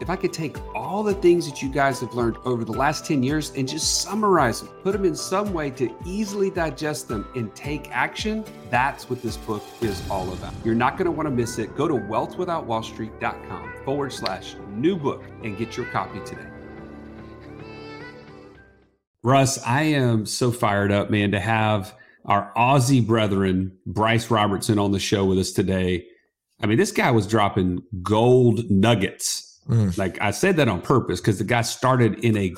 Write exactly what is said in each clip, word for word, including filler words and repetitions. if I could take all the things that you guys have learned over the last ten years and just summarize them, put them in some way to easily digest them and take action, that's what this book is all about. You're not going to want to miss it. Go to wealthwithoutwallstreet.com forward slash new book and get your copy today. Russ, I am so fired up, man, to have our Aussie brethren, Bryce Robertson, on the show with us today. I mean, this guy was dropping gold nuggets. Mm. Like I said that on purpose because the guy started in a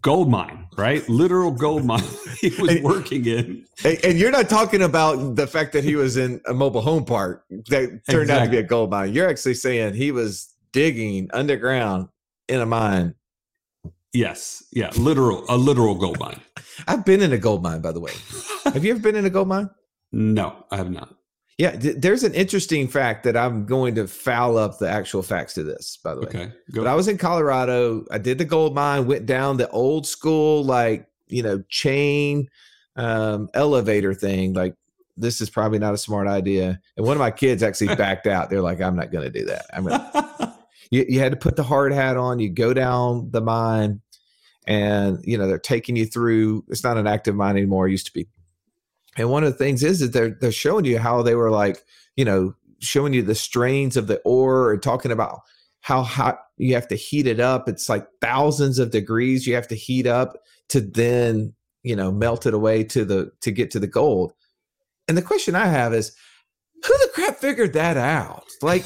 gold mine, right? Literal gold mine he was and, working in. And you're not talking about the fact that he was in a mobile home park that turned exactly. out to be a gold mine. You're actually saying he was digging underground in a mine. Yes. Yeah. Literal, a literal gold mine. I've been in a gold mine, by the way. Have you ever been in a gold mine? No, I have not. Yeah, th- there's an interesting fact that I'm going to foul up the actual facts to this, by the way. Okay, go but I was in Colorado. I did the gold mine, went down the old school, like, you know, chain um, elevator thing. Like, this is probably not a smart idea. And one of my kids actually backed out. They're like, I'm not going to do that. I'm gonna. you, you had to put the hard hat on. You go down the mine and, you know, they're taking you through. It's not an active mine anymore. It used to be. And one of the things is that they're they're showing you how they were like, you know, showing you the strains of the ore and talking about how hot you have to heat it up. It's like thousands of degrees you have to heat up to then, you know, melt it away to the to get to the gold. And the question I have is, who the crap figured that out? Like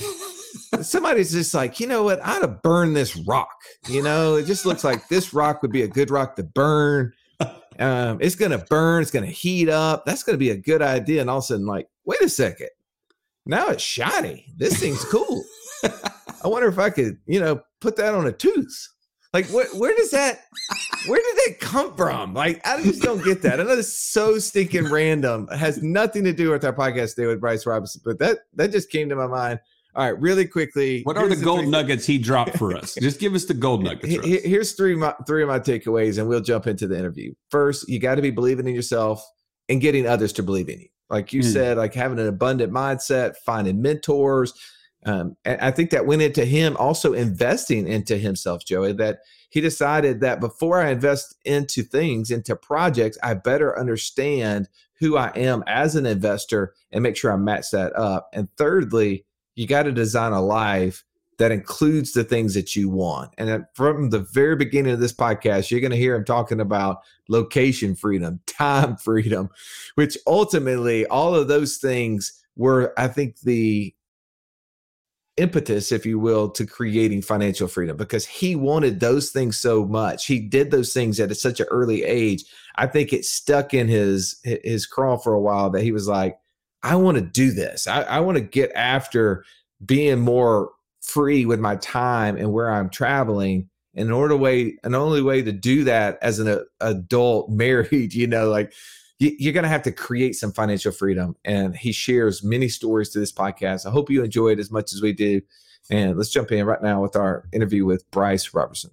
somebody's just like, you know what, I'd have burned this rock. You know, it just looks like this rock would be a good rock to burn. Um, it's going to burn. It's going to heat up. That's going to be a good idea. And all of a sudden, like, wait a second. Now it's shiny. This thing's cool. I wonder if I could, you know, put that on a tooth. Like, wh- where does that, where did that come from? Like, I just don't get that. I know it's so stinking random. It has nothing to do with our podcast today with Bryce Robertson, but that, that just came to my mind. All right, really quickly. What are the gold three- nuggets he dropped for us? Just give us the gold nuggets. He, here's three my, three of my takeaways, and we'll jump into the interview. First, you got to be believing in yourself and getting others to believe in you. Like you mm. said, like having an abundant mindset, finding mentors. Um, and I think that went into him also investing into himself, Joey, that he decided that before I invest into things, into projects, I better understand who I am as an investor and make sure I match that up. And thirdly, you got to design a life that includes the things that you want. And from the very beginning of this podcast, you're going to hear him talking about location freedom, time freedom, which ultimately all of those things were, I think, the impetus, if you will, to creating financial freedom because he wanted those things so much. He did those things at such an early age. I think it stuck in his, his craw for a while that he was like, I want to do this. I, I want to get after being more free with my time and where I'm traveling. And in order way, an only way to do that as an a, adult married, you know, like you, you're going to have to create some financial freedom. And he shares many stories to this podcast. I hope you enjoy it as much as we do. And let's jump in right now with our interview with Bryce Robertson.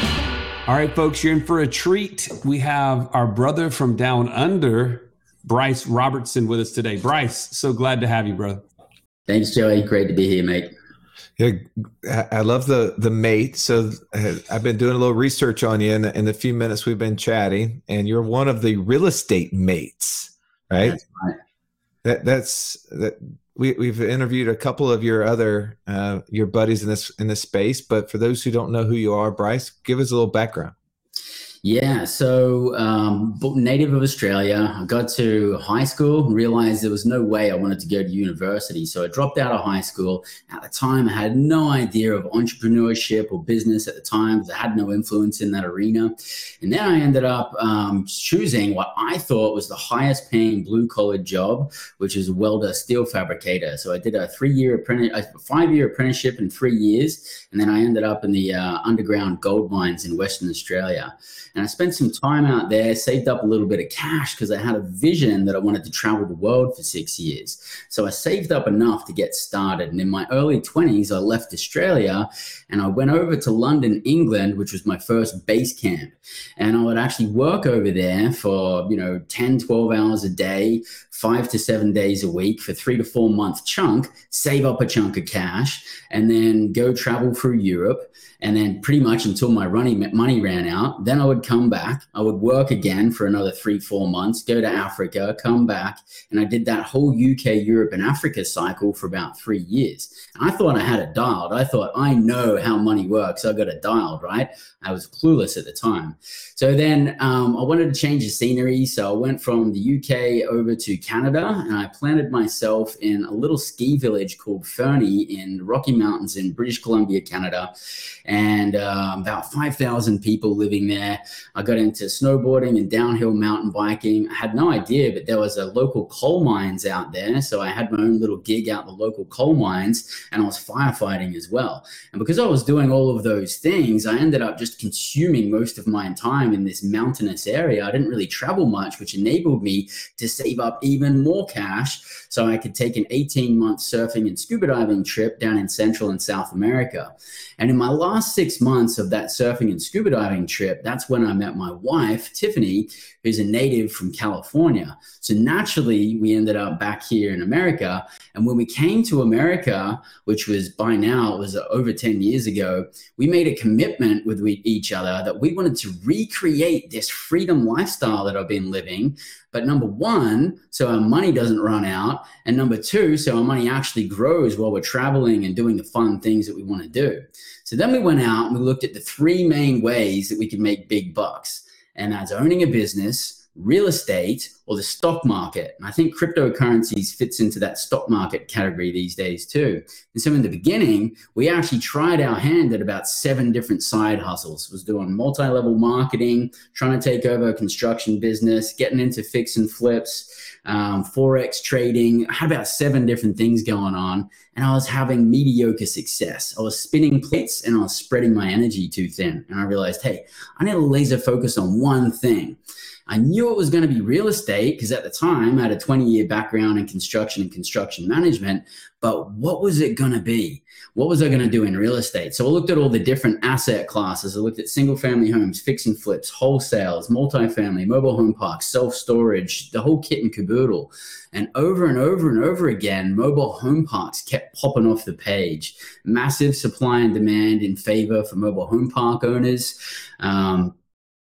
All right, folks, you're in for a treat. We have our brother from down under, Bryce Robertson, with us today. Bryce, so glad to have you, brother. Thanks, Joey. Great to be here, mate. Yeah, I love the the mate. So I've been doing a little research on you in the, in the few minutes we've been chatting, and you're one of the real estate mates, right? That's right. That, that's that. we, we've interviewed a couple of your other uh, your buddies in this in this space, but for those who don't know who you are, Bryce, give us a little background. Yeah, so um, native of Australia. I got to high school and realized there was no way I wanted to go to university. So I dropped out of high school. At the time, I had no idea of entrepreneurship or business at the time, because I had no influence in that arena. And then I ended up um, choosing what I thought was the highest paying blue collar job, which is welder, steel fabricator. So I did a three year apprentice, a five year apprenticeship in three years. And then I ended up in the uh, underground gold mines in Western Australia. And I spent some time out there, saved up a little bit of cash because I had a vision that I wanted to travel the world for six years. So I saved up enough to get started. And in my early twenties, I left Australia and I went over to London, England, which was my first base camp. And I would actually work over there for, you know, ten, twelve hours a day, five to seven days a week for three to four month chunk, save up a chunk of cash, and then go travel through Europe. And then pretty much until my running money ran out, then I would come back. I would work again for another three, four months, go to Africa, come back. And I did that whole U K, Europe and Africa cycle for about three years. And I thought I had it dialed. I thought, I know how money works. I got it dialed, right? I was clueless at the time. So then um, I wanted to change the scenery. So I went from the U K over to Canada and I planted myself in a little ski village called Fernie in the Rocky Mountains in British Columbia, Canada. And uh, about five thousand people living there. I got into snowboarding and downhill mountain biking. I had no idea, but there was a local coal mines out there. So I had my own little gig out the local coal mines and I was firefighting as well. And because I was doing all of those things, I ended up just consuming most of my time in this mountainous area. I didn't really travel much, which enabled me to save up even more cash so I could take an eighteen month surfing and scuba diving trip down in Central and South America. And in my last six months of that surfing and scuba diving trip, that's when I met my wife, Tiffany, who's a native from California. So naturally, we ended up back here in America. And when we came to America, which was by now, it was over ten years ago, we made a commitment with each other that we wanted to recreate this freedom lifestyle that I've been living. But number one, so our money doesn't run out. And number two, so our money actually grows while we're traveling and doing the fun things that we want to do. So then we went out and we looked at the three main ways that we could make big bucks. And that's owning a business, real estate, or the stock market. And I think cryptocurrencies fits into that stock market category these days too. And so in the beginning, we actually tried our hand at about seven different side hustles. Was doing multi-level marketing, trying to take over a construction business, getting into fix and flips, um, Forex trading. I had about seven different things going on and I was having mediocre success. I was spinning plates and I was spreading my energy too thin. And I realized, hey, I need to laser focus on one thing. I knew it was going to be real estate, because at the time I had a twenty year background in construction and construction management, but what was it going to be? What was I going to do in real estate? So I looked at all the different asset classes. I looked at single family homes, fix and flips, wholesales, multifamily, mobile home parks, self-storage, the whole kit and caboodle. And over and over and over again, mobile home parks kept popping off the page. Massive supply and demand in favor for mobile home park owners. Um,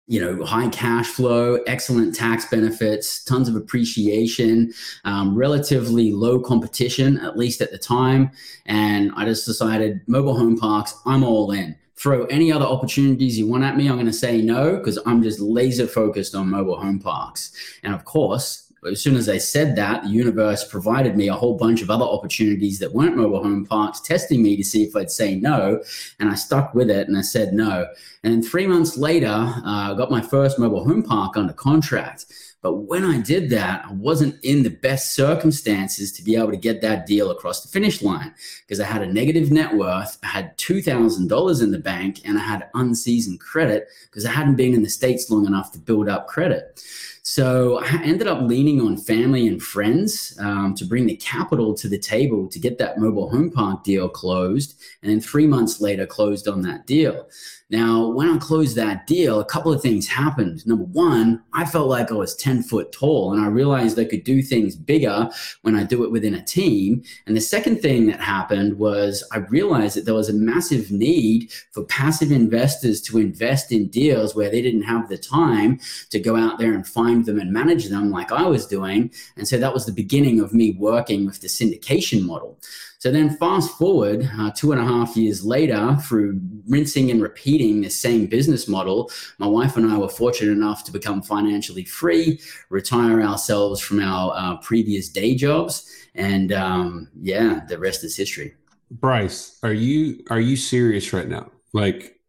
you know, high cash flow, excellent tax benefits, tons of appreciation, um, relatively low competition, at least at the time. And I just decided mobile home parks, I'm all in. Throw any other opportunities you want at me, I'm going to say no, because I'm just laser focused on mobile home parks. And of course, as soon as I said that, the universe provided me a whole bunch of other opportunities that weren't mobile home parks, testing me to see if I'd say no. And I stuck with it and I said no. And then three months later, I uh, got my first mobile home park under contract. But when I did that, I wasn't in the best circumstances to be able to get that deal across the finish line, because I had a negative net worth, I had two thousand dollars in the bank, and I had unseasoned credit because I hadn't been in the States long enough to build up credit. So I ended up leaning on family and friends um, to bring the capital to the table to get that mobile home park deal closed, and then three months later closed on that deal. Now, when I closed that deal, a couple of things happened. Number one, I felt like I was ten foot tall. And I realized I could do things bigger when I do it within a team. And the second thing that happened was I realized that there was a massive need for passive investors to invest in deals where they didn't have the time to go out there and find them and manage them like I was doing. And so that was the beginning of me working with the syndication model. So then fast forward uh, two and a half years later, through rinsing and repeating the same business model, my wife and I were fortunate enough to become financially free, retire ourselves from our uh, previous day jobs. And um, yeah, the rest is history. Bryce, are you are you serious right now? Like,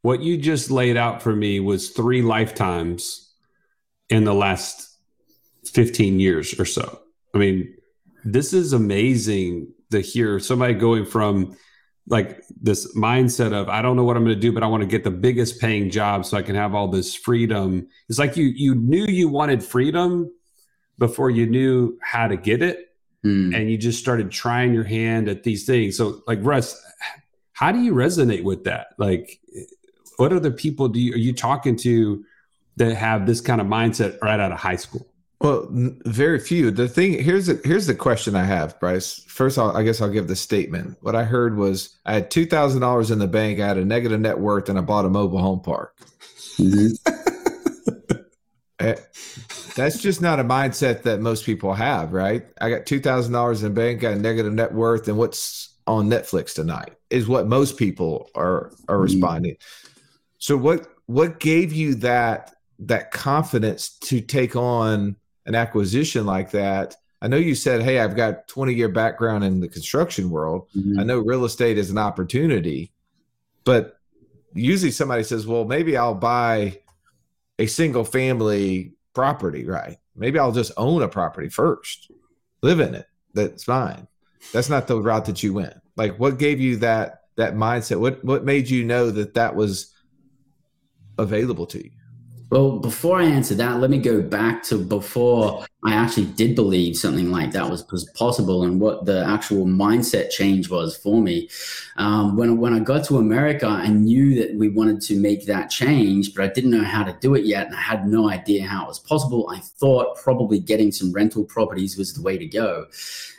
what you just laid out for me was three lifetimes in the last fifteen years or so. I mean, this is amazing to hear somebody going from like this mindset of, I don't know what I'm going to do, but I want to get the biggest paying job so I can have all this freedom. It's like you you knew you wanted freedom before you knew how to get it. Mm. And you just started trying your hand at these things. So like, Russ, how do you resonate with that? Like, what other people do you, are you talking to that have this kind of mindset right out of high school? Well, very few. The thing here's the, here's the question I have, Bryce. First, I'll, I guess I'll give the statement. What I heard was I had two thousand dollars in the bank, I had a negative net worth, and I bought a mobile home park. That's just not a mindset that most people have, right? I got two thousand dollars in the bank, got a negative net worth, and what's on Netflix tonight is what most people are are responding. Mm-hmm. So what what gave you that that confidence to take on an acquisition like that? I know you said, hey, I've got twenty year background in the construction world. Mm-hmm. I know real estate is an opportunity, but usually somebody says, well, maybe I'll buy a single family property, right? Maybe I'll just own a property first, live in it. That's mine. That's not the route that you went. Like, what gave you that, that mindset? What, what made you know that that was available to you? Well, before I answer that, let me go back to before I actually did believe something like that was possible and what the actual mindset change was for me. Um, when, when I got to America, I knew that we wanted to make that change, but I didn't know how to do it yet. And I had no idea how it was possible. I thought probably getting some rental properties was the way to go.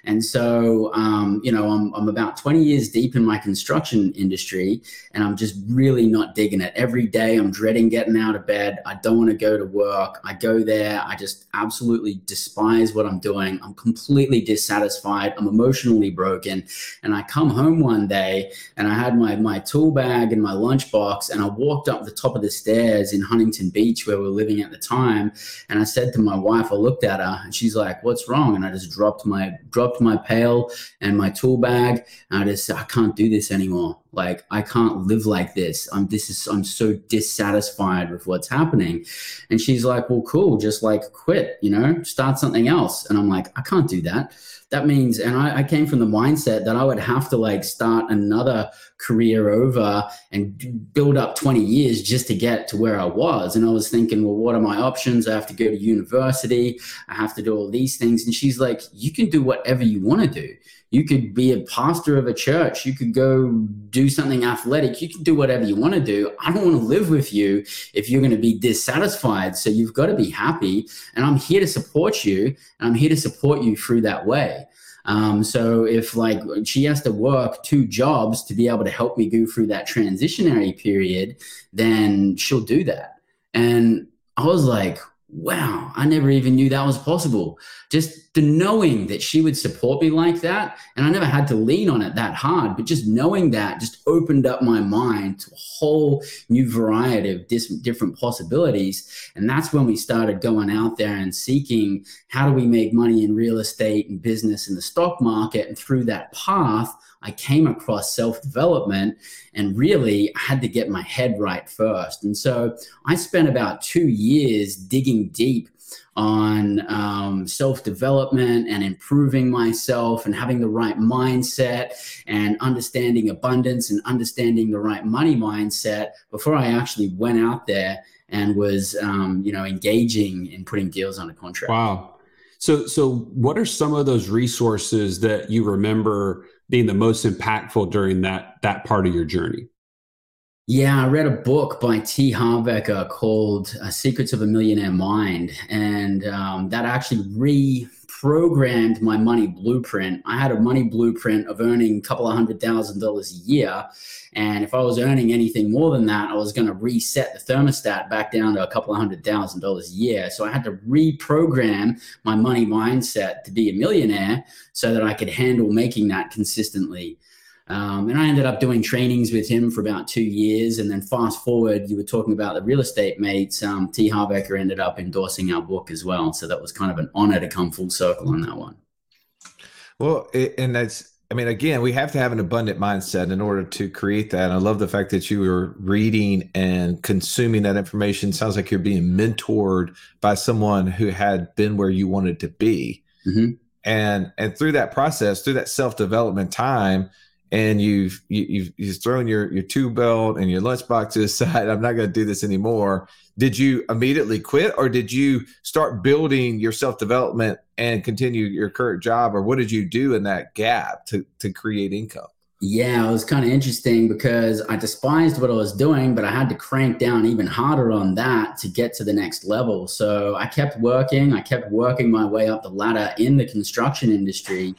And so, um, you know, I'm, I'm about twenty years deep in my construction industry, and I'm just really not digging it. Every day I'm dreading getting out of bed. I don't want to go to work. I go there. I just absolutely despise what I'm doing. I'm completely dissatisfied. I'm emotionally broken. And I come home one day and I had my, my tool bag and my lunchbox, and I walked up the top of the stairs in Huntington Beach where we were living at the time. And I said to my wife, I looked at her and she's like, what's wrong? And I just dropped my, dropped my pail and my tool bag, and I just I can't do this anymore. Like, I can't live like this. I'm this is I'm so dissatisfied with what's happening. And she's like, well, cool, just like quit, you know, start something else. And I'm like, I can't do that. That means, and I, I came from the mindset that I would have to like start another career over and build up twenty years just to get to where I was. And I was thinking, well, what are my options? I have to go to university. I have to do all these things. And she's like, you can do whatever you want to do. You could be a pastor of a church. You could go do something athletic. You can do whatever you want to do. I don't want to live with you if you're going to be dissatisfied. So you've got to be happy. And I'm here to support you. And I'm here to support you through that way. Um, so if like she has to work two jobs to be able to help me go through that transitionary period, then she'll do that. And I was like, wow, I never even knew that was possible. Just the knowing that she would support me like that, and I never had to lean on it that hard, but just knowing that just opened up my mind to a whole new variety of dis- different possibilities. And that's when we started going out there and seeking, how do we make money in real estate and business and the stock market? And through that path, I came across self-development, and really I had to get my head right first. And so I spent about two years digging deep on um, self-development and improving myself and having the right mindset and understanding abundance and understanding the right money mindset before I actually went out there and was um, you know, engaging in putting deals on a contract. Wow. So, so what are some of those resources that you remember being the most impactful during that that part of your journey? Yeah, I read a book by T. Harv Eker called uh, Secrets of a Millionaire Mind, and um, that actually reprogrammed my money blueprint. I had a money blueprint of earning a couple of hundred thousand dollars a year, and if I was earning anything more than that, I was going to reset the thermostat back down to a couple of hundred thousand dollars a year. So I had to reprogram my money mindset to be a millionaire so that I could handle making that consistently. Um, and I ended up doing trainings with him for about two years. And then fast forward, you were talking about the real estate mates. Um, T. Harv Eker ended up endorsing our book as well. So that was kind of an honor to come full circle on that one. Well, it, and that's, I mean, again, we have to have an abundant mindset in order to create that. And I love the fact that you were reading and consuming that information. Sounds like you're being mentored by someone who had been where you wanted to be. Mm-hmm. And, and through that process, through that self-development time, and you've, you, you've, you've thrown your, your tool belt and your lunchbox to the side. I'm not going to do this anymore. Did you immediately quit, or did you start building your self-development and continue your current job? Or what did you do in that gap to, to create income? Yeah, it was kind of interesting because I despised what I was doing, but I had to crank down even harder on that to get to the next level. So I kept working. I kept working my way up the ladder in the construction industry.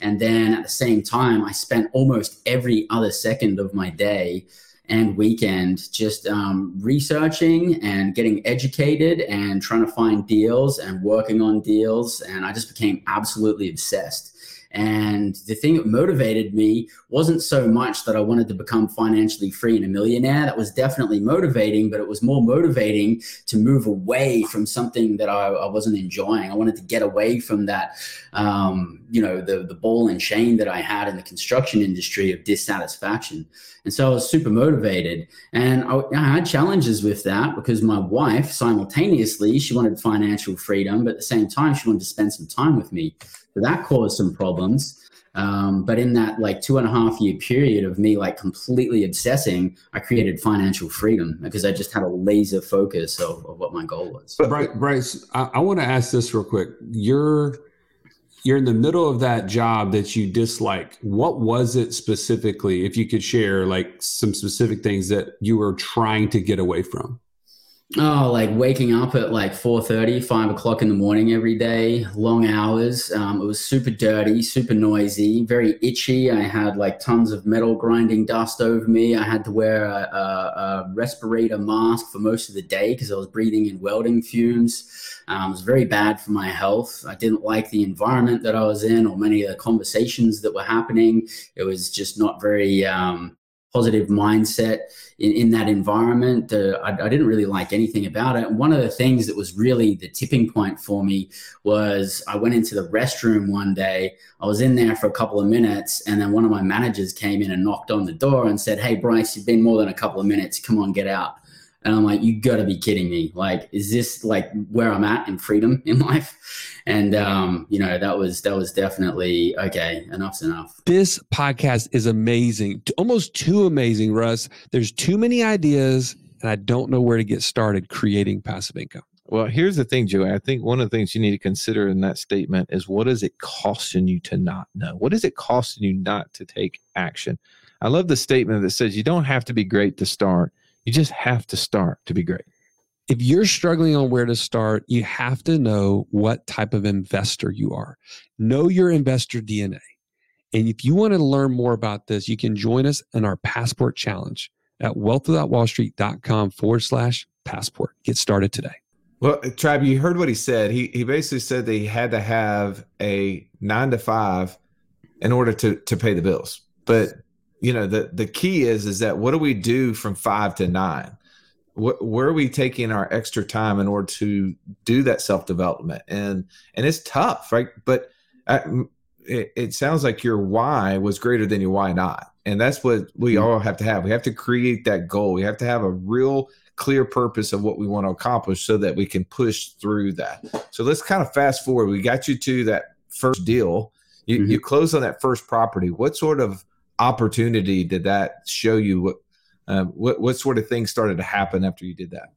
And then at the same time, I spent almost every other second of my day and weekend just um, researching and getting educated and trying to find deals and working on deals. And I just became absolutely obsessed. And the thing that motivated me wasn't so much that I wanted to become financially free and a millionaire. That was definitely motivating, but it was more motivating to move away from something that I, I wasn't enjoying. I wanted to get away from that, um, you know, the, the ball and chain that I had in the construction industry of dissatisfaction. And so I was super motivated. And I, I had challenges with that because my wife simultaneously, she wanted financial freedom, but at the same time, she wanted to spend some time with me. That caused some problems. Um, but in that like two and a half year period of me like completely obsessing, I created financial freedom because I just had a laser focus of, of what my goal was. But Bryce, Bryce I, I want to ask this real quick. You're, you're in the middle of that job that you dislike. What was it specifically? If you could share like some specific things that you were trying to get away from. Oh, like waking up at like four thirty, five o'clock in the morning every day, long hours. Um, it was super dirty, super noisy, very itchy. I had like tons of metal grinding dust over me. I had to wear a, a, a respirator mask for most of the day because I was breathing in welding fumes. Um, it was very bad for my health. I didn't like the environment that I was in or many of the conversations that were happening. It was just not very... Um, positive mindset in, in that environment. Uh, I, I didn't really like anything about it. And one of the things that was really the tipping point for me was I went into the restroom one day. I was in there for a couple of minutes, and then one of my managers came in and knocked on the door and said, "Hey, Bryce, you've been more than a couple of minutes. Come on, get out." And I'm like, "You gotta be kidding me. Like, is this like where I'm at in freedom in life?" And, um, you know, that was, that was definitely okay. Enough's enough. This podcast is amazing. Almost too amazing, Russ. There's too many ideas and I don't know where to get started creating passive income. Well, here's the thing, Joey. I think one of the things you need to consider in that statement is what is it costing you to not know? What is it costing you not to take action? I love the statement that says you don't have to be great to start. You just have to start to be great. If you're struggling on where to start, you have to know what type of investor you are. Know your investor D N A. And if you want to learn more about this, you can join us in our passport challenge at wealthwithoutwallstreet.com forward slash passport. Get started today. Well, Trav, you heard what he said. He he basically said that he had to have a nine to five in order to, to pay the bills. But you know, the, the key is, is that what do we do from five to nine? What, where are we taking our extra time in order to do that self-development? And, and it's tough, right? But I, it, it sounds like your why was greater than your why not. And that's what we all have to have. We have to create that goal. We have to have a real clear purpose of what we want to accomplish so that we can push through that. So let's kind of fast forward. We got you to that first deal. You, mm-hmm. you closed on that first property. What sort of opportunity did that show you? What, uh, what what sort of things started to happen after you did that?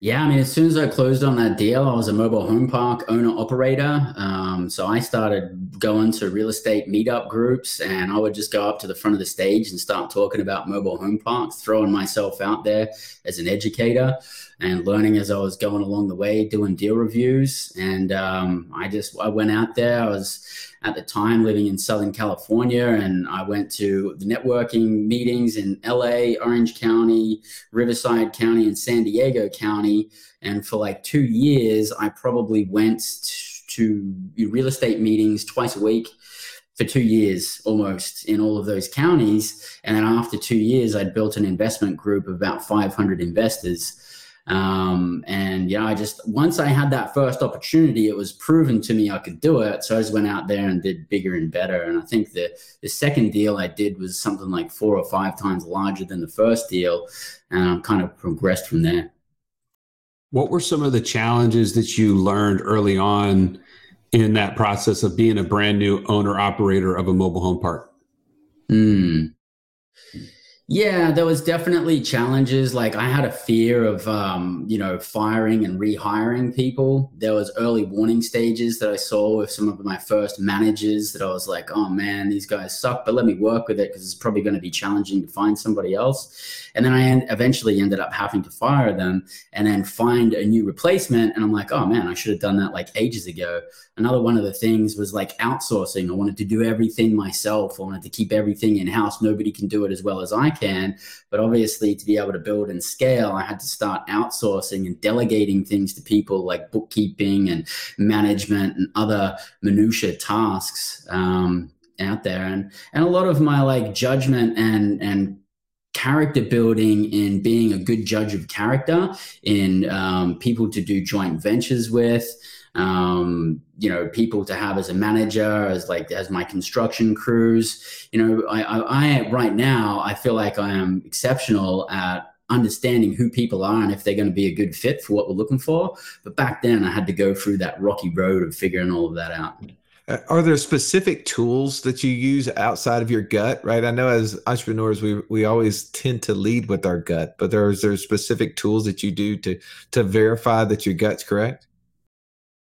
Yeah, I mean, as soon as I closed on that deal, I was a mobile home park owner operator. Um, so I started going to real estate meetup groups, and I would just go up to the front of the stage and start talking about mobile home parks, throwing myself out there as an educator and learning as I was going along the way, doing deal reviews. And um, I just, I went out there. I was at the time living in Southern California, and I went to the networking meetings in L A, Orange County, Riverside County, and San Diego County. And for like two years, I probably went to real estate meetings twice a week for two years almost in all of those counties. And then after two years, I'd built an investment group of about five hundred investors. Um, and yeah, I just, once I had that first opportunity, it was proven to me I could do it. So I just went out there and did bigger and better. And I think the, the second deal I did was something like four or five times larger than the first deal. And I kind of progressed from there. What were some of the challenges that you learned early on in that process of being a brand new owner operator of a mobile home park? Hmm. Yeah, there was definitely challenges. Like I had a fear of, um, you know, firing and rehiring people. There was early warning stages that I saw with some of my first managers that I was like, oh man, these guys suck, but let me work with it because it's probably going to be challenging to find somebody else. And then I en- eventually ended up having to fire them and then find a new replacement. And I'm like, oh man, I should have done that like ages ago. Another one of the things was like outsourcing. I wanted to do everything myself. I wanted to keep everything in-house. Nobody can do it as well as I can. But obviously, to be able to build and scale, I had to start outsourcing and delegating things to people like bookkeeping and management and other minutiae tasks um, out there. And and a lot of my like judgment and and character building in being a good judge of character, in um, people to do joint ventures with, um, you know, people to have as a manager, as like, as my construction crews, you know, I, I, I, right now, I feel like I am exceptional at understanding who people are and if they're going to be a good fit for what we're looking for. But back then I had to go through that rocky road of figuring all of that out. Are there specific tools that you use outside of your gut, right? I know as entrepreneurs, we we always tend to lead with our gut, but there, is there specific tools that you do to, to verify that your gut's correct?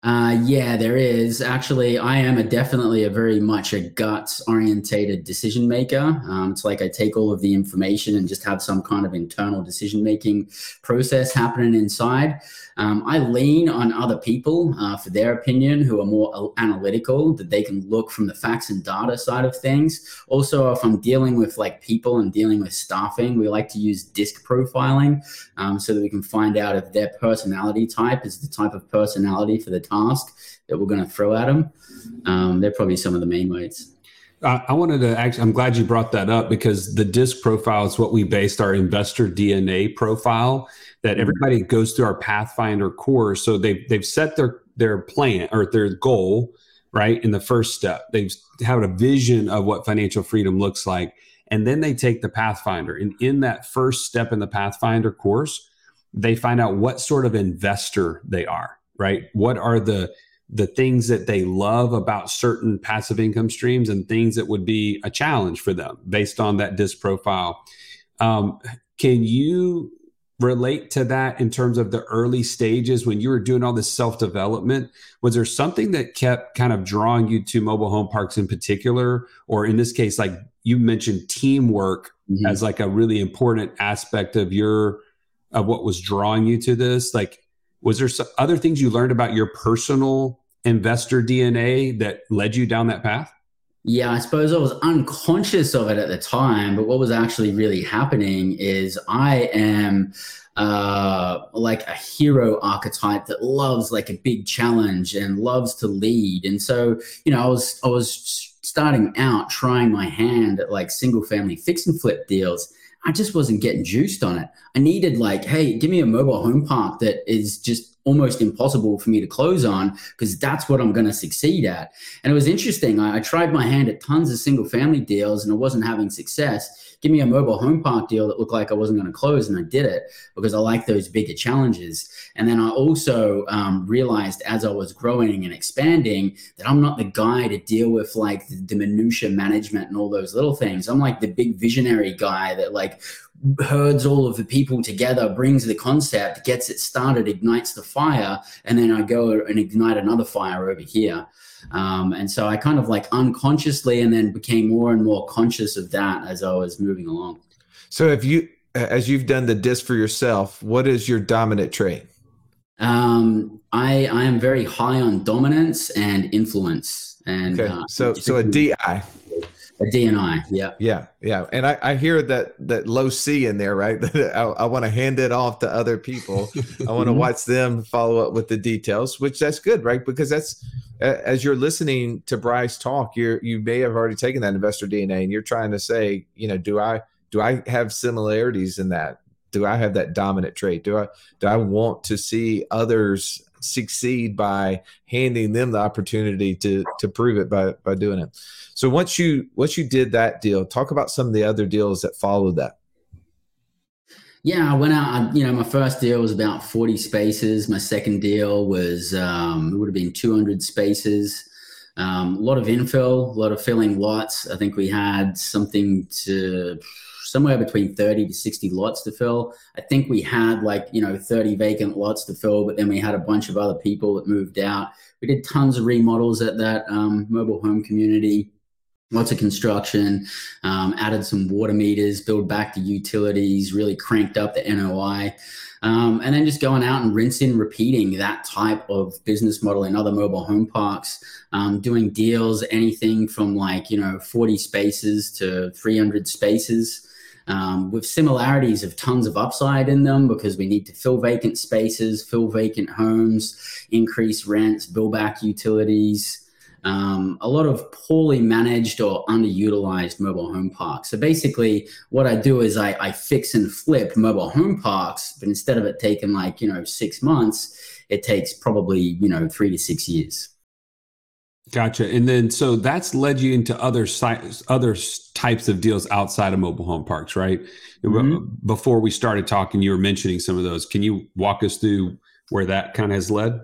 Uh, yeah, there is. Actually, I am a definitely a very much a guts orientated decision maker. Um, it's like I take all of the information and just have some kind of internal decision making process happening inside. Um, I lean on other people uh, for their opinion who are more analytical, that they can look from the facts and data side of things. Also, if I'm dealing with like people and dealing with staffing, we like to use DISC profiling um, so that we can find out if their personality type is the type of personality for the task that we're going to throw at them. Um, they're probably some of the main weights. I, I wanted to actually, I'm glad you brought that up because the DISC profile is what we based our investor D N A profile that everybody goes through our Pathfinder course. So they've, they've set their, their plan or their goal, right? In the first step, they've had a vision of what financial freedom looks like. And then they take the Pathfinder. And in that first step in the Pathfinder course, they find out what sort of investor they are. Right? What are the the things that they love about certain passive income streams and things that would be a challenge for them based on that DISC profile? Um, can you relate to that in terms of the early stages when you were doing all this self-development? Was there something that kept kind of drawing you to mobile home parks in particular? Or in this case, like you mentioned teamwork mm-hmm. as like a really important aspect of your of what was drawing you to this? Like, was there some other things you learned about your personal investor D N A that led you down that path? Yeah, I suppose I was unconscious of it at the time, but what was actually really happening is I am uh, like a hero archetype that loves like a big challenge and loves to lead. And so, you know, I was, I was starting out trying my hand at like single family fix and flip deals. I just wasn't getting juiced on it. I needed like, hey, give me a mobile home park that is just almost impossible for me to close on because that's what I'm going to succeed at. And it was interesting. I, I tried my hand at tons of single family deals and I wasn't having success. Give me a mobile home park deal that looked like I wasn't going to close. And I did it because I like those bigger challenges. And then I also um, realized as I was growing and expanding that I'm not the guy to deal with like the, the minutia management and all those little things. I'm like the big visionary guy that like herds all of the people together, brings the concept, gets it started, ignites the fire, and then I go and ignite another fire over here. Um, and so I kind of like unconsciously, and then became more and more conscious of that as I was moving along. So if you, as you've done the D I S C for yourself, what is your dominant trait? Um, I, I am very high on dominance and influence. And okay. uh, so, so a D I. A D and I, yeah. Yeah, yeah. And I, I hear that that low C in there, right? I, I want to hand it off to other people. I want to watch them follow up with the details, which that's good, right? Because that's, as you're listening to Bryce talk, you you may have already taken that investor D N A and you're trying to say, you know, do I do I have similarities in that? Do I have that dominant trait? Do I do I want to see others succeed by handing them the opportunity to to prove it by by doing it? So once you once you did that deal, talk about some of the other deals that followed that. Yeah, I went out. I, you know, my first deal was about forty spaces. My second deal was um, it would have been two hundred spaces. Um, a lot of infill, a lot of filling lots. I think we had something to. somewhere between thirty to sixty lots to fill. I think we had like, you know, thirty vacant lots to fill, but then we had a bunch of other people that moved out. We did tons of remodels at that um, mobile home community, lots of construction, um, added some water meters, built back the utilities, really cranked up the N O I. Um, and then just going out and rinsing, repeating that type of business model in other mobile home parks, um, doing deals, anything from like, you know, forty spaces to three hundred spaces. Um, with similarities of tons of upside in them because we need to fill vacant spaces, fill vacant homes, increase rents, bill back utilities, um, a lot of poorly managed or underutilized mobile home parks. So basically what I do is I, I fix and flip mobile home parks, but instead of it taking like, you know, six months, it takes probably, you know, three to six years. Gotcha. And then, so that's led you into other si- other types of deals outside of mobile home parks, right? Mm-hmm. Before we started talking, you were mentioning some of those. Can you walk us through where that kind of has led?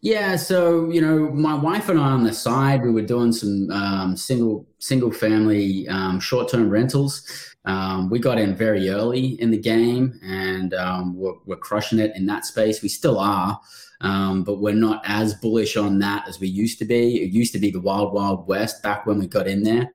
Yeah. So, you know, my wife and I on the side, we were doing some um, single single family um, short-term rentals. Um, we got in very early in the game and um, we're, we're crushing it in that space. We still are. Um, but we're not as bullish on that as we used to be. It used to be the wild, wild west back when we got in there.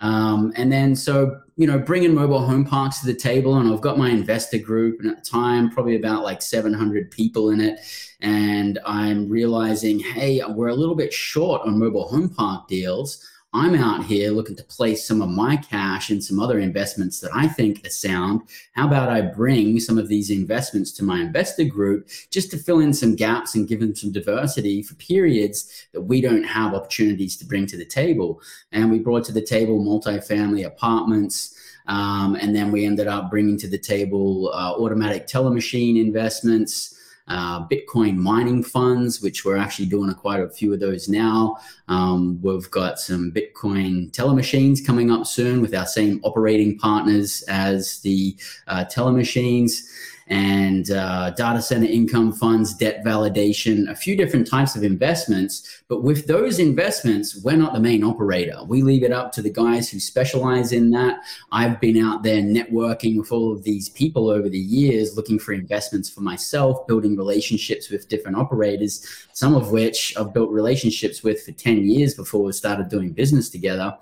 Um, and then, so, you know, bringing mobile home parks to the table, and I've got my investor group, and at the time, probably about like seven hundred people in it. And I'm realizing, hey, we're a little bit short on mobile home park deals. I'm out here looking to place some of my cash in some other investments that I think are sound. How about I bring some of these investments to my investor group just to fill in some gaps and give them some diversity for periods that we don't have opportunities to bring to the table? And we brought to the table multifamily apartments. Um, and then we ended up bringing to the table uh, automatic teller machine investments, Uh, Bitcoin mining funds, which we're actually doing a, quite a few of those now. Um, we've got some Bitcoin teller machines coming up soon with our same operating partners as the uh, teller machines, and uh, data center income funds, debt validation, a few different types of investments. But with those investments, we're not the main operator. We leave it up to the guys who specialize in that. I've been out there networking with all of these people over the years, looking for investments for myself, building relationships with different operators, some of which I've built relationships with for ten years before we started doing business together.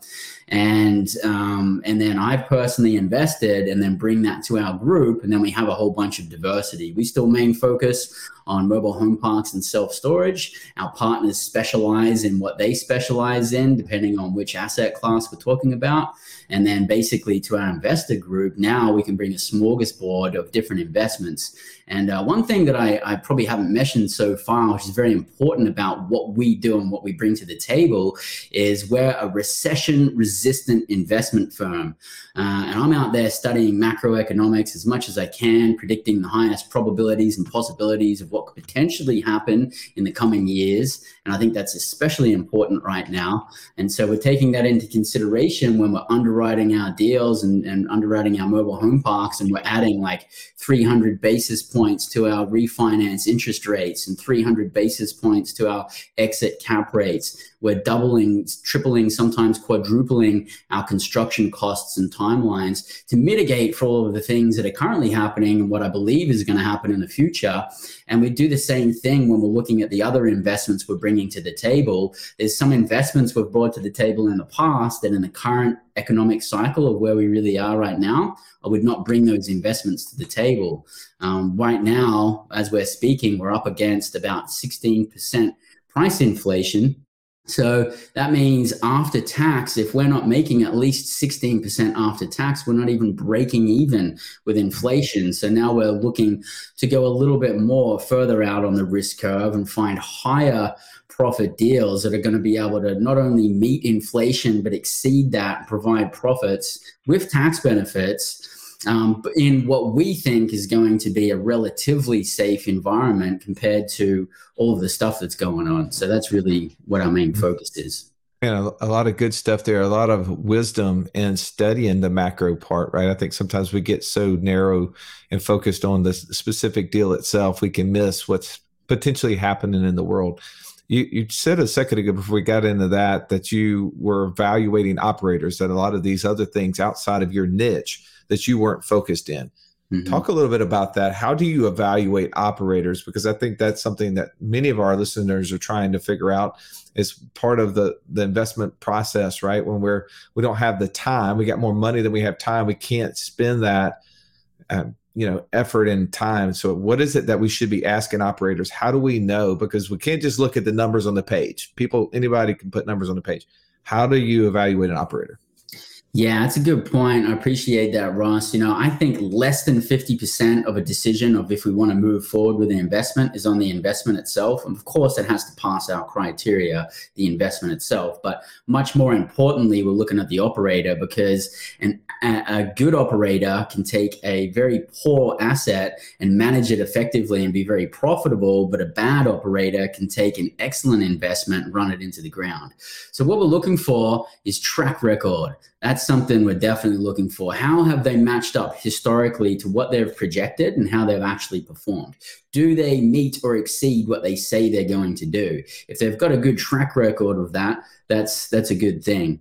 And um, and then I personally invested and then bring that to our group, and then we have a whole bunch of diversity. We still main focus on mobile home parks and self-storage. Our partners specialize in what they specialize in, depending on which asset class we're talking about. And then basically to our investor group, now we can bring a smorgasbord of different investments. And uh, one thing that I, I probably haven't mentioned so far, which is very important about what we do and what we bring to the table, is we're a recession resistant investment firm. Uh, and I'm out there studying macroeconomics as much as I can, predicting the highest probabilities and possibilities of what could potentially happen in the coming years. And I think that's especially important right now. And so we're taking that into consideration when we're underwriting our deals and, and underwriting our mobile home parks, and we're adding like three hundred basis points to our refinance interest rates and three hundred basis points to our exit cap rates. We're doubling, tripling, sometimes quadrupling our construction costs and timelines to mitigate for all of the things that are currently happening and what I believe is going to happen in the future. And we do the same thing when we're looking at the other investments we're bringing to the table. There's some investments we've brought to the table in the past that in the current economic cycle of where we really are right now, I would not bring those investments to the table. Um, right now, as we're speaking, we're up against about sixteen percent price inflation. So that means after tax, if we're not making at least sixteen percent after tax, we're not even breaking even with inflation. So now we're looking to go a little bit more further out on the risk curve and find higher profit deals that are going to be able to not only meet inflation, but exceed that and provide profits with tax benefits. Um, in what we think is going to be a relatively safe environment compared to all of the stuff that's going on. So that's really what our main focus is. And a, a lot of good stuff there, a lot of wisdom in studying the macro part, right? I think sometimes we get so narrow and focused on the specific deal itself, we can miss what's potentially happening in the world. You, you said a second ago before we got into that, that you were evaluating operators, that a lot of these other things outside of your niche that you weren't focused in. Mm-hmm. Talk a little bit about that. How do you evaluate operators? Because I think that's something that many of our listeners are trying to figure out as part of the, the investment process, right? When we're, we don't have the time, we got more money than we have time. We can't spend that, um, you know, effort and time. So what is it that we should be asking operators? How do we know? Because we can't just look at the numbers on the page. People, anybody can put numbers on the page. How do you evaluate an operator? Yeah, that's a good point. I appreciate that, Ross. You know, I think less than fifty percent of a decision of if we want to move forward with an investment is on the investment itself. And of course, it has to pass our criteria, the investment itself. But much more importantly, we're looking at the operator, because an, a good operator can take a very poor asset and manage it effectively and be very profitable. But a bad operator can take an excellent investment and run it into the ground. So what we're looking for is track record. That's something we're definitely looking for. How have they matched up historically to what they've projected and how they've actually performed? Do they meet or exceed what they say they're going to do? If they've got a good track record of that, that's that's a good thing.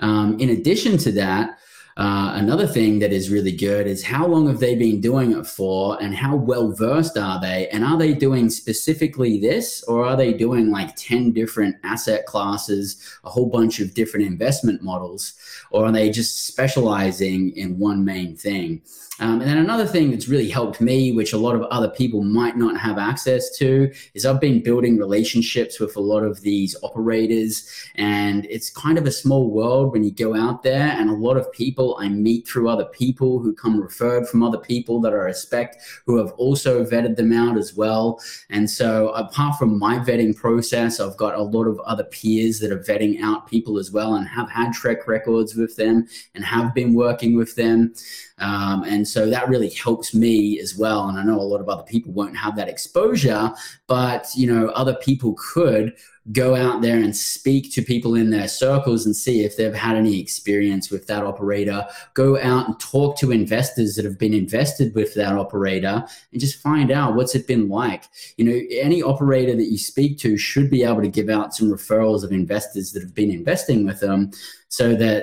Um, in addition to that, Uh, another thing that is really good is how long have they been doing it for and how well versed are they? And are they doing specifically this, or are they doing like ten different asset classes, a whole bunch of different investment models, or are they just specializing in one main thing? Um, and then another thing that's really helped me, which a lot of other people might not have access to, is I've been building relationships with a lot of these operators. And it's kind of a small world when you go out there, and a lot of people I meet through other people who come referred from other people that I respect, who have also vetted them out as well. And so apart from my vetting process, I've got a lot of other peers that are vetting out people as well and have had track records with them and have been working with them. Um, and so that really helps me as well. And I know a lot of other people won't have that exposure, but, you know, other people could go out there and speak to people in their circles and see if they've had any experience with that operator, go out and talk to investors that have been invested with that operator and just find out what's it been like. You know, any operator that you speak to should be able to give out some referrals of investors that have been investing with them, so that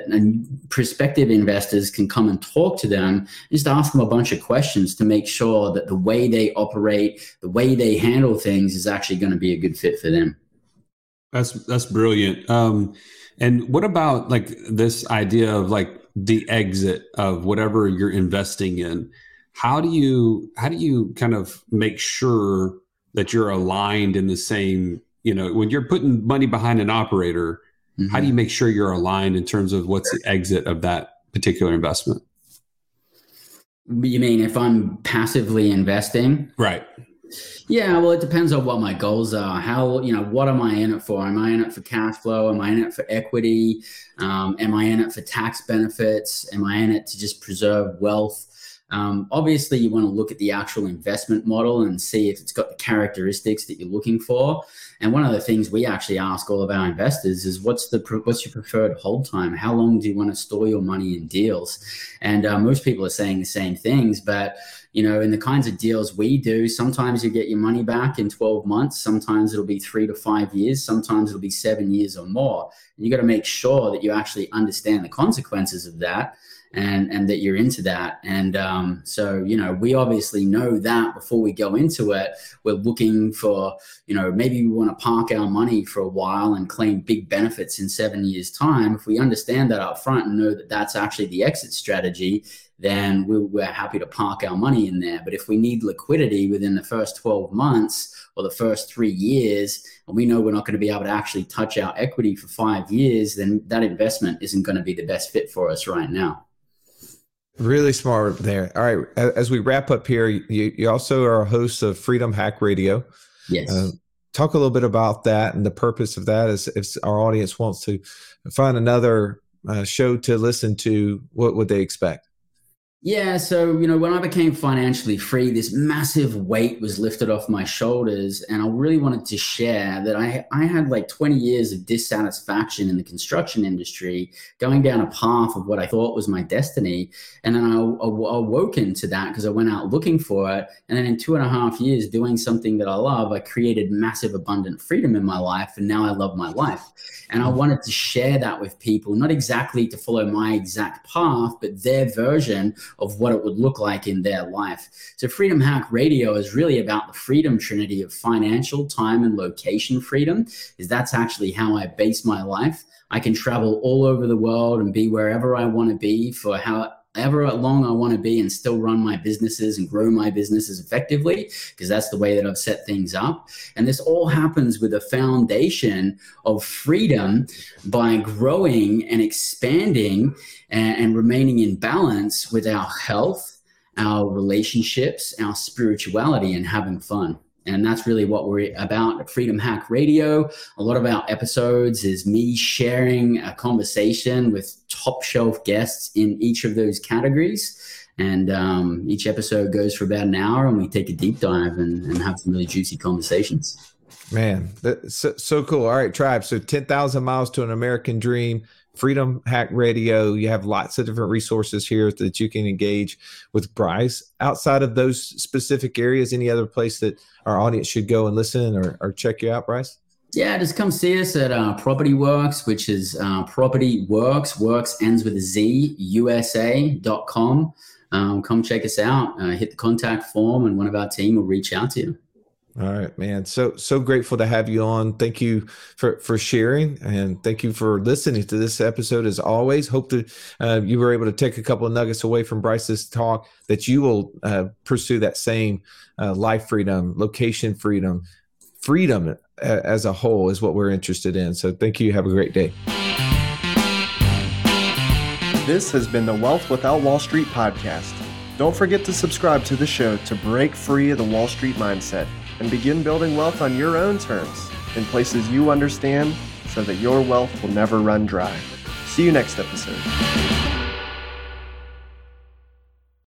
prospective investors can come and talk to them, just ask them a bunch of questions to make sure that the way they operate, the way they handle things is actually going to be a good fit for them. That's that's brilliant. Um, and what about like this idea of like the exit of whatever you're investing in? How do you how do you kind of make sure that you're aligned in the same, you know, when you're putting money behind an operator, how do you make sure you're aligned in terms of what's the exit of that particular investment? You mean if I'm passively investing? Right. Yeah, well, it depends on what my goals are. How, you know, what am I in it for? Am I in it for cash flow? Am I in it for equity? Um, am I in it for tax benefits? Am I in it to just preserve wealth? Um, obviously, you want to look at the actual investment model and see if it's got the characteristics that you're looking for. And one of the things we actually ask all of our investors is, what's the what's your preferred hold time? How long do you want to store your money in deals? And uh, most people are saying the same things, but you know, in the kinds of deals we do, sometimes you get your money back in twelve months. Sometimes it'll be three to five years. Sometimes it'll be seven years or more. And you got to make sure that you actually understand the consequences of that, and and that you're into that. And um, so, you know, we obviously know that before we go into it. We're looking for, you know, maybe we want to park our money for a while and claim big benefits in seven years' time. If we understand that up front and know that that's actually the exit strategy, then we're happy to park our money in there. But if we need liquidity within the first twelve months or the first three years, and we know we're not going to be able to actually touch our equity for five years, then that investment isn't going to be the best fit for us right now. Really smart there. All right. As we wrap up here, you, you also are a host of Freedom Hack Radio. Yes. Uh, talk a little bit about that and the purpose of that is if our audience wants to find another uh, show to listen to, what would they expect? Yeah. So, you know, when I became financially free, this massive weight was lifted off my shoulders. And I really wanted to share that I, I had like twenty years of dissatisfaction in the construction industry, going down a path of what I thought was my destiny. And then I, I, I woke into that because I went out looking for it. And then in two and a half years doing something that I love, I created massive abundant freedom in my life. And now I love my life. And I wanted to share that with people, not exactly to follow my exact path, but their version of what it would look like in their life. So Freedom Hack Radio is really about the freedom trinity of financial, time, and location freedom, is that's actually how I base my life. I can travel all over the world and be wherever I want to be for how ever long I want to be and still run my businesses and grow my businesses effectively, because that's the way that I've set things up. And this all happens with a foundation of freedom by growing and expanding and, and remaining in balance with our health, our relationships, our spirituality, and having fun. And that's really what we're about at Freedom Hack Radio. A lot of our episodes is me sharing a conversation with top shelf guests in each of those categories. And um, each episode goes for about an hour, and we take a deep dive and, and have some really juicy conversations. Man, that's so, so cool. All right, Tribe. So ten thousand miles to an American Dream, Freedom Hack Radio. You have lots of different resources here that you can engage with Bryce. Outside of those specific areas, any other place that our audience should go and listen or, or check you out, Bryce? Yeah, just come see us at uh, Property Works, which is uh, Property Works, works ends with a Z, U S A dot com. Um, come check us out, uh, hit the contact form, and one of our team will reach out to you. All right, man. So, so grateful to have you on. Thank you for, for sharing, and thank you for listening to this episode. As always, hope that uh, you were able to take a couple of nuggets away from Bryce's talk, that you will uh, pursue that same uh, life freedom, location freedom, freedom as a whole is what we're interested in. So thank you. Have a great day. This has been the Wealth Without Wall Street podcast. Don't forget to subscribe to the show to break free of the Wall Street mindset and begin building wealth on your own terms in places you understand so that your wealth will never run dry. See you next episode.